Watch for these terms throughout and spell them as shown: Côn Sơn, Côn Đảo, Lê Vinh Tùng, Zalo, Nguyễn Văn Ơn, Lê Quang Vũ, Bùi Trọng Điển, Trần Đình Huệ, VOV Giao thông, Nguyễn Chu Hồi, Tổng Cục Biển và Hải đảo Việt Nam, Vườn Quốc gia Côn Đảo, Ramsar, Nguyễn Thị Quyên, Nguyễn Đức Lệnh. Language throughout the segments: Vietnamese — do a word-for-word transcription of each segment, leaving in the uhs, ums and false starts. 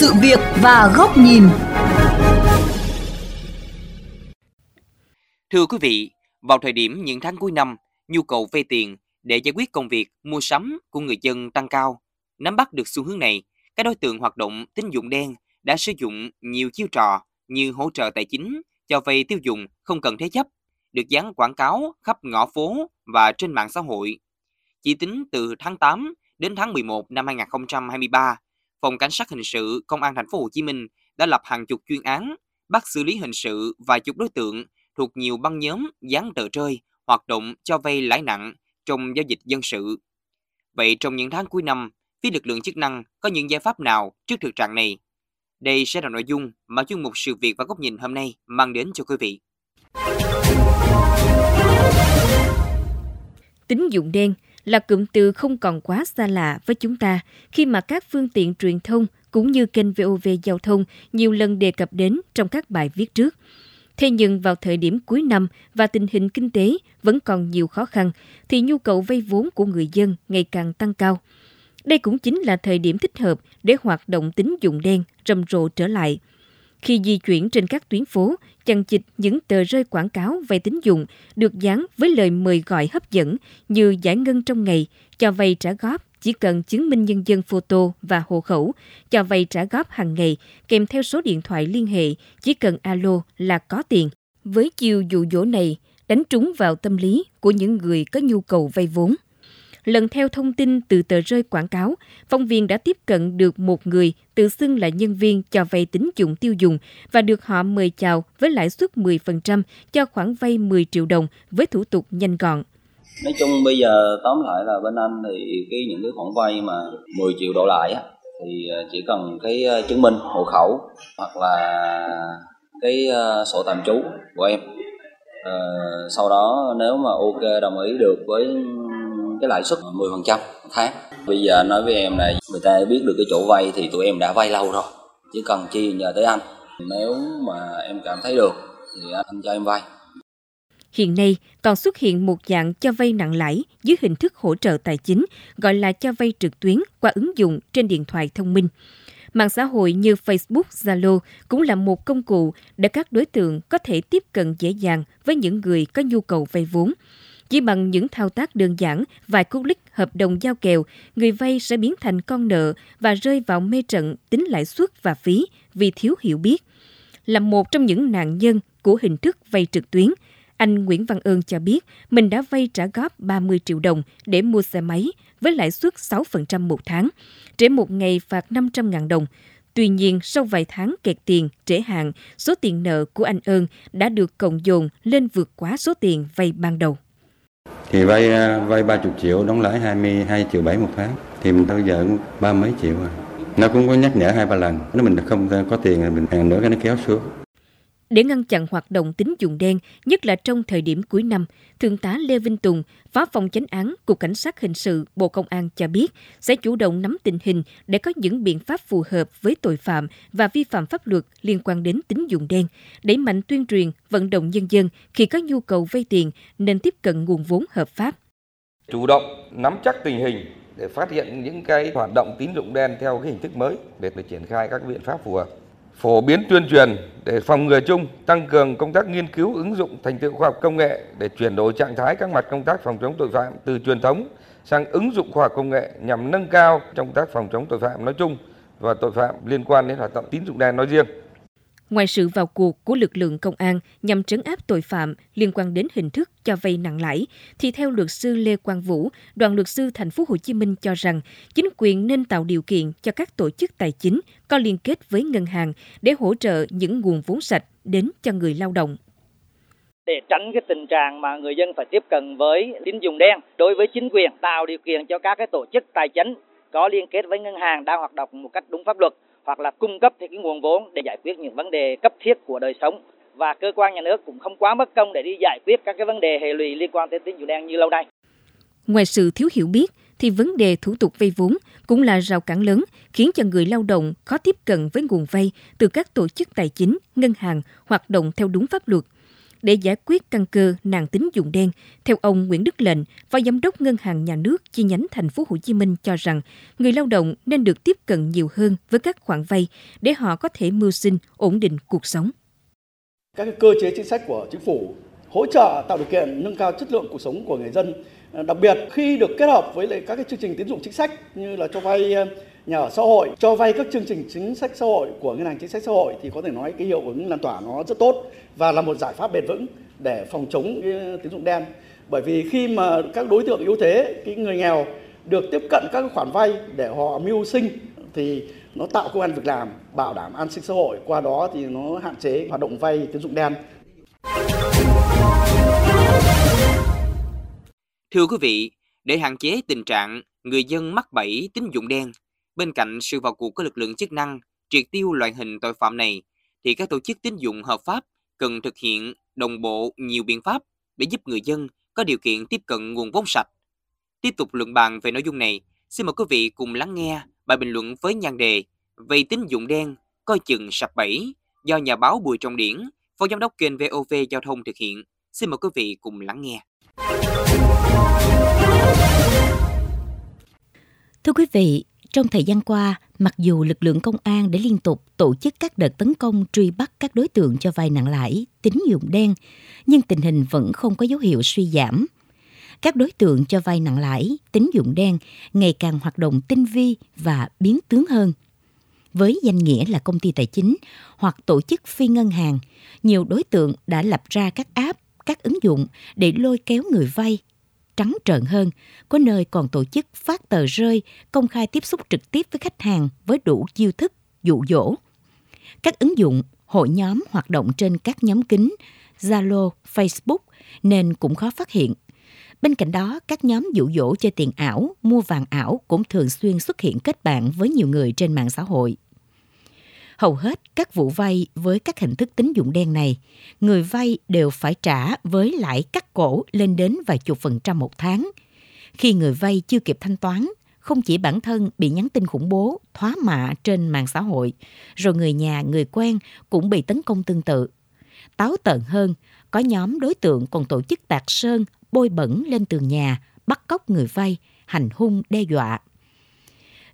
sự việc và góc nhìn. Thưa quý vị, vào thời điểm những tháng cuối năm, nhu cầu vay tiền để giải quyết công việc mua sắm của người dân tăng cao. Nắm bắt được xu hướng này, các đối tượng hoạt động tín dụng đen đã sử dụng nhiều chiêu trò như hỗ trợ tài chính, cho vay tiêu dùng không cần thế chấp, được dán quảng cáo khắp ngõ phố và trên mạng xã hội. Chỉ tính từ tháng tám đến tháng mười một năm hai không hai ba, Phòng Cảnh sát Hình sự Công an thành phố Hồ Chí Minh đã lập hàng chục chuyên án, bắt xử lý hình sự vài chục đối tượng thuộc nhiều băng nhóm dán tờ rơi hoạt động cho vay lãi nặng trong giao dịch dân sự. Vậy trong những tháng cuối năm, phía lực lượng chức năng có những giải pháp nào trước thực trạng này? Đây sẽ là nội dung mà chuyên mục Sự việc và Góc nhìn hôm nay mang đến cho quý vị. Tín dụng đen là cụm từ không còn quá xa lạ với chúng ta khi mà các phương tiện truyền thông cũng như kênh vê o vê Giao thông nhiều lần đề cập đến trong các bài viết trước. Thế nhưng vào thời điểm cuối năm và tình hình kinh tế vẫn còn nhiều khó khăn, thì nhu cầu vay vốn của người dân ngày càng tăng cao. Đây cũng chính là thời điểm thích hợp để hoạt động tín dụng đen rầm rộ trở lại. Khi di chuyển trên các tuyến phố, chằng chịt những tờ rơi quảng cáo vay tín dụng được dán với lời mời gọi hấp dẫn như giải ngân trong ngày, cho vay trả góp chỉ cần chứng minh nhân dân photo và hộ khẩu, cho vay trả góp hàng ngày kèm theo số điện thoại liên hệ, chỉ cần alo là có tiền. Với chiều dụ dỗ này, đánh trúng vào tâm lý của những người có nhu cầu vay vốn. Lần theo thông tin từ tờ rơi quảng cáo, phóng viên đã tiếp cận được một người tự xưng là nhân viên cho vay tín dụng tiêu dùng và được họ mời chào với lãi suất mười phần trăm cho khoản vay mười triệu đồng với thủ tục nhanh gọn. Nói chung bây giờ tóm lại là bên anh thì cái những cái khoản vay mà mười triệu đổ lại á, thì chỉ cần cái chứng minh hộ khẩu hoặc là cái sổ tạm trú của em. À, sau đó nếu mà ok đồng ý được với cái lãi suất mười phần trăm một tháng. Bây giờ nói với em là người ta biết được cái chỗ vay thì tụi em đã vay lâu rồi. Chỉ cần chi nhờ tới anh. Nếu mà em cảm thấy được thì anh cho em vay. Hiện nay còn xuất hiện một dạng cho vay nặng lãi dưới hình thức hỗ trợ tài chính gọi là cho vay trực tuyến qua ứng dụng trên điện thoại thông minh. Mạng xã hội như Facebook, Zalo cũng là một công cụ để các đối tượng có thể tiếp cận dễ dàng với những người có nhu cầu vay vốn. Chỉ bằng những thao tác đơn giản, vài cú click hợp đồng giao kèo, người vay sẽ biến thành con nợ và rơi vào mê trận tính lãi suất và phí vì thiếu hiểu biết. Là một trong những nạn nhân của hình thức vay trực tuyến, anh Nguyễn Văn Ơn cho biết mình đã vay trả góp ba mươi triệu đồng để mua xe máy với lãi suất sáu phần trăm một tháng, trễ một ngày phạt năm trăm nghìn đồng. Tuy nhiên, sau vài tháng kẹt tiền, trễ hạn, số tiền nợ của anh Ơn đã được cộng dồn lên vượt quá số tiền vay ban đầu. Thì vay vay ba mươi triệu, đóng lãi hai mươi hai triệu bảy một tháng, thì mình bây giờ cũng ba mấy triệu rồi. Nó cũng có nhắc nhở hai ba lần, nếu mình không có tiền thì mình hàng nữa cái nó kéo xuống. Để ngăn chặn hoạt động tín dụng đen, nhất là trong thời điểm cuối năm, Thượng tá Lê Vinh Tùng, Phó phòng chánh án Cục Cảnh sát Hình sự Bộ Công an cho biết sẽ chủ động nắm tình hình để có những biện pháp phù hợp với tội phạm và vi phạm pháp luật liên quan đến tín dụng đen, đẩy mạnh tuyên truyền, vận động nhân dân khi có nhu cầu vay tiền nên tiếp cận nguồn vốn hợp pháp. Chủ động nắm chắc tình hình để phát hiện những cái hoạt động tín dụng đen theo cái hình thức mới để, để triển khai các biện pháp phù hợp. Phổ biến tuyên truyền để phòng ngừa chung, tăng cường công tác nghiên cứu ứng dụng thành tựu khoa học công nghệ để chuyển đổi trạng thái các mặt công tác phòng chống tội phạm từ truyền thống sang ứng dụng khoa học công nghệ nhằm nâng cao trong công tác phòng chống tội phạm nói chung và tội phạm liên quan đến hoạt động tín dụng đen nói riêng. Ngoài sự vào cuộc của lực lượng công an nhằm trấn áp tội phạm liên quan đến hình thức cho vay nặng lãi, thì theo luật sư Lê Quang Vũ, đoàn luật sư thành phố Hồ Chí Minh cho rằng chính quyền nên tạo điều kiện cho các tổ chức tài chính có liên kết với ngân hàng để hỗ trợ những nguồn vốn sạch đến cho người lao động. Để tránh cái tình trạng mà người dân phải tiếp cận với tín dụng đen, đối với chính quyền tạo điều kiện cho các cái tổ chức tài chính có liên kết với ngân hàng đang hoạt động một cách đúng pháp luật, hoặc là cung cấp thêm cái nguồn vốn để giải quyết những vấn đề cấp thiết của đời sống, và cơ quan nhà nước cũng không quá mất công để đi giải quyết các cái vấn đề hệ lụy liên quan tới tín dụng đen như lâu nay. Ngoài sự thiếu hiểu biết thì vấn đề thủ tục vay vốn cũng là rào cản lớn khiến cho người lao động khó tiếp cận với nguồn vay từ các tổ chức tài chính, ngân hàng hoạt động theo đúng pháp luật. để giải quyết căn cơ nạn tín dụng đen. Theo ông Nguyễn Đức Lệnh, Phó Giám đốc Ngân hàng Nhà nước chi nhánh Thành phố Hồ Chí Minh cho rằng người lao động nên được tiếp cận nhiều hơn với các khoản vay để họ có thể mưu sinh, ổn định cuộc sống. Các cơ chế chính sách của chính phủ hỗ trợ tạo điều kiện nâng cao chất lượng cuộc sống của người dân, đặc biệt khi được kết hợp với lại các cái chương trình tín dụng chính sách như là cho vay nhà ở xã hội, cho vay các chương trình chính sách xã hội của ngân hàng chính sách xã hội thì có thể nói cái hiệu ứng lan tỏa nó rất tốt và là một giải pháp bền vững để phòng chống tín dụng đen. Bởi vì khi mà các đối tượng yếu thế, cái người nghèo được tiếp cận các khoản vay để họ mưu sinh thì nó tạo công ăn việc làm, bảo đảm an sinh xã hội, qua đó thì nó hạn chế hoạt động vay tín dụng đen. Thưa quý vị, để hạn chế tình trạng người dân mắc bẫy tín dụng đen, bên cạnh sự vào cuộc của lực lượng chức năng triệt tiêu loại hình tội phạm này, thì các tổ chức tín dụng hợp pháp cần thực hiện đồng bộ nhiều biện pháp để giúp người dân có điều kiện tiếp cận nguồn vốn sạch. Tiếp tục luận bàn về nội dung này, xin mời quý vị cùng lắng nghe bài bình luận với nhan đề "Về tín dụng đen, coi chừng sập bẫy" do nhà báo Bùi Trọng Điển, Phó Giám đốc kênh vê o vê Giao thông thực hiện. Xin mời quý vị cùng lắng nghe. Thưa quý vị, trong thời gian qua, mặc dù lực lượng công an đã liên tục tổ chức các đợt tấn công truy bắt các đối tượng cho vay nặng lãi, tín dụng đen, nhưng tình hình vẫn không có dấu hiệu suy giảm. Các đối tượng cho vay nặng lãi, tín dụng đen ngày càng hoạt động tinh vi và biến tướng hơn. Với danh nghĩa là công ty tài chính hoặc tổ chức phi ngân hàng, nhiều đối tượng đã lập ra các app, các ứng dụng để lôi kéo người vay. Trắng trợn hơn, có nơi còn tổ chức phát tờ rơi, công khai tiếp xúc trực tiếp với khách hàng với đủ chiêu thức, dụ dỗ. Các ứng dụng, hội nhóm hoạt động trên các nhóm kín, Zalo, Facebook nên cũng khó phát hiện. Bên cạnh đó, các nhóm dụ dỗ chơi tiền ảo, mua vàng ảo cũng thường xuyên xuất hiện kết bạn với nhiều người trên mạng xã hội. Hầu hết các vụ vay với các hình thức tín dụng đen này, người vay đều phải trả với lãi cắt cổ lên đến vài chục phần trăm một tháng. Khi người vay chưa kịp thanh toán, không chỉ bản thân bị nhắn tin khủng bố, thoá mạ trên mạng xã hội, rồi người nhà, người quen cũng bị tấn công tương tự. Táo tợn hơn, có nhóm đối tượng còn tổ chức tạt sơn, bôi bẩn lên tường nhà, bắt cóc người vay, hành hung, đe dọa.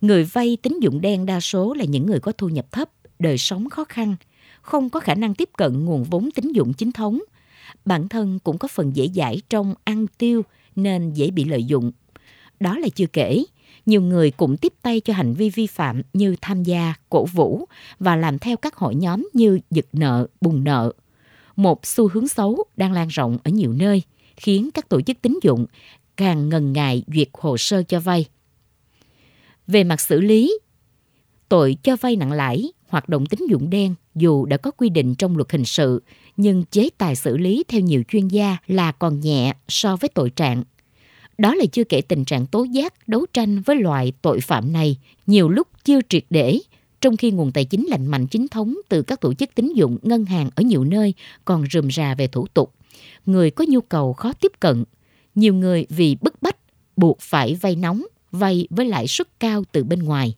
Người vay tín dụng đen đa số là những người có thu nhập thấp, đời sống khó khăn, không có khả năng tiếp cận nguồn vốn tín dụng chính thống. Bản thân cũng có phần dễ dãi trong ăn tiêu nên dễ bị lợi dụng. Đó là chưa kể, nhiều người cũng tiếp tay cho hành vi vi phạm như tham gia, cổ vũ và làm theo các hội nhóm như giật nợ, bùng nợ. Một xu hướng xấu đang lan rộng ở nhiều nơi, khiến các tổ chức tín dụng càng ngần ngại duyệt hồ sơ cho vay. Về mặt xử lý, tội cho vay nặng lãi, hoạt động tín dụng đen dù đã có quy định trong luật hình sự, nhưng chế tài xử lý theo nhiều chuyên gia là còn nhẹ so với tội trạng. Đó là chưa kể tình trạng tố giác, đấu tranh với loại tội phạm này nhiều lúc chưa triệt để, trong khi nguồn tài chính lành mạnh chính thống từ các tổ chức tín dụng, ngân hàng ở nhiều nơi còn rườm rà về thủ tục. Người có nhu cầu khó tiếp cận, nhiều người vì bức bách buộc phải vay nóng, vay với lãi suất cao từ bên ngoài.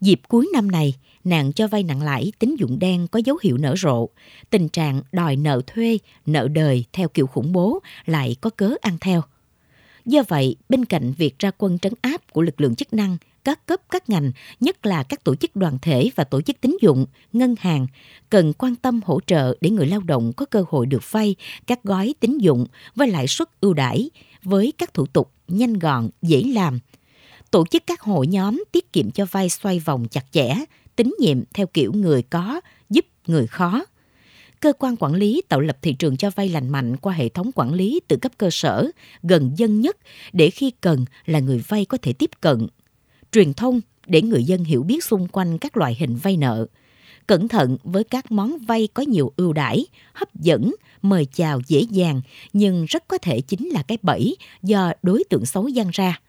Dịp cuối năm này, nạn cho vay nặng lãi, tín dụng đen có dấu hiệu nở rộ. Tình trạng đòi nợ thuê, nợ đời theo kiểu khủng bố lại có cớ ăn theo. Do vậy, bên cạnh việc ra quân trấn áp của lực lượng chức năng, các cấp các ngành, nhất là các tổ chức đoàn thể và tổ chức tín dụng, ngân hàng, cần quan tâm hỗ trợ để người lao động có cơ hội được vay các gói tín dụng với lãi suất ưu đãi, với các thủ tục nhanh gọn, dễ làm. Tổ chức các hội nhóm tiết kiệm cho vay xoay vòng chặt chẽ, tín nhiệm theo kiểu người có giúp người khó. Cơ quan quản lý tạo lập thị trường cho vay lành mạnh qua hệ thống quản lý từ cấp cơ sở, gần dân nhất để khi cần là người vay có thể tiếp cận. Truyền thông để người dân hiểu biết xung quanh các loại hình vay nợ. Cẩn thận với các món vay có nhiều ưu đãi, hấp dẫn, mời chào dễ dàng nhưng rất có thể chính là cái bẫy do đối tượng xấu giăng ra.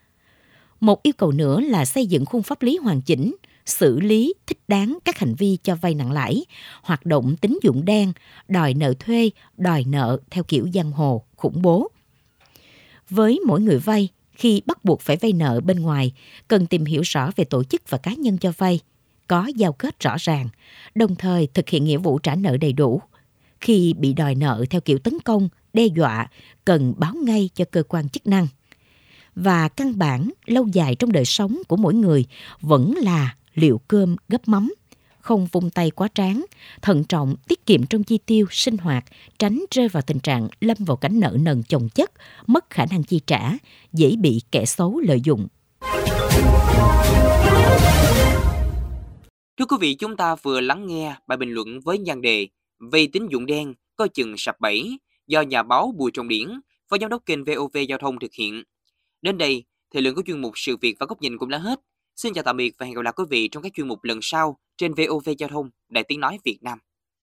Một yêu cầu nữa là xây dựng khung pháp lý hoàn chỉnh, xử lý thích đáng các hành vi cho vay nặng lãi, hoạt động tín dụng đen, đòi nợ thuê, đòi nợ theo kiểu giang hồ, khủng bố. Với mỗi người vay, khi bắt buộc phải vay nợ bên ngoài, cần tìm hiểu rõ về tổ chức và cá nhân cho vay, có giao kết rõ ràng, đồng thời thực hiện nghĩa vụ trả nợ đầy đủ. khi bị đòi nợ theo kiểu tấn công, đe dọa, cần báo ngay cho cơ quan chức năng. Và căn bản lâu dài trong đời sống của mỗi người vẫn là liệu cơm gấp mắm, không vung tay quá tráng, thận trọng tiết kiệm trong chi tiêu, sinh hoạt, tránh rơi vào tình trạng lâm vào cảnh nợ nần chồng chất, mất khả năng chi trả, dễ bị kẻ xấu lợi dụng. Thưa quý vị, chúng ta vừa lắng nghe bài bình luận với nhan đề về tín dụng đen coi chừng sập bẫy do nhà báo Bùi Trọng Điển, phó giám đốc kênh vê o vê Giao thông thực hiện. Đến đây, thời lượng của chuyên mục Sự Việc và Góc Nhìn cũng đã hết. Xin chào tạm biệt và hẹn gặp lại quý vị trong các chuyên mục lần sau trên vê o vê Giao thông, Đài Tiếng Nói Việt Nam.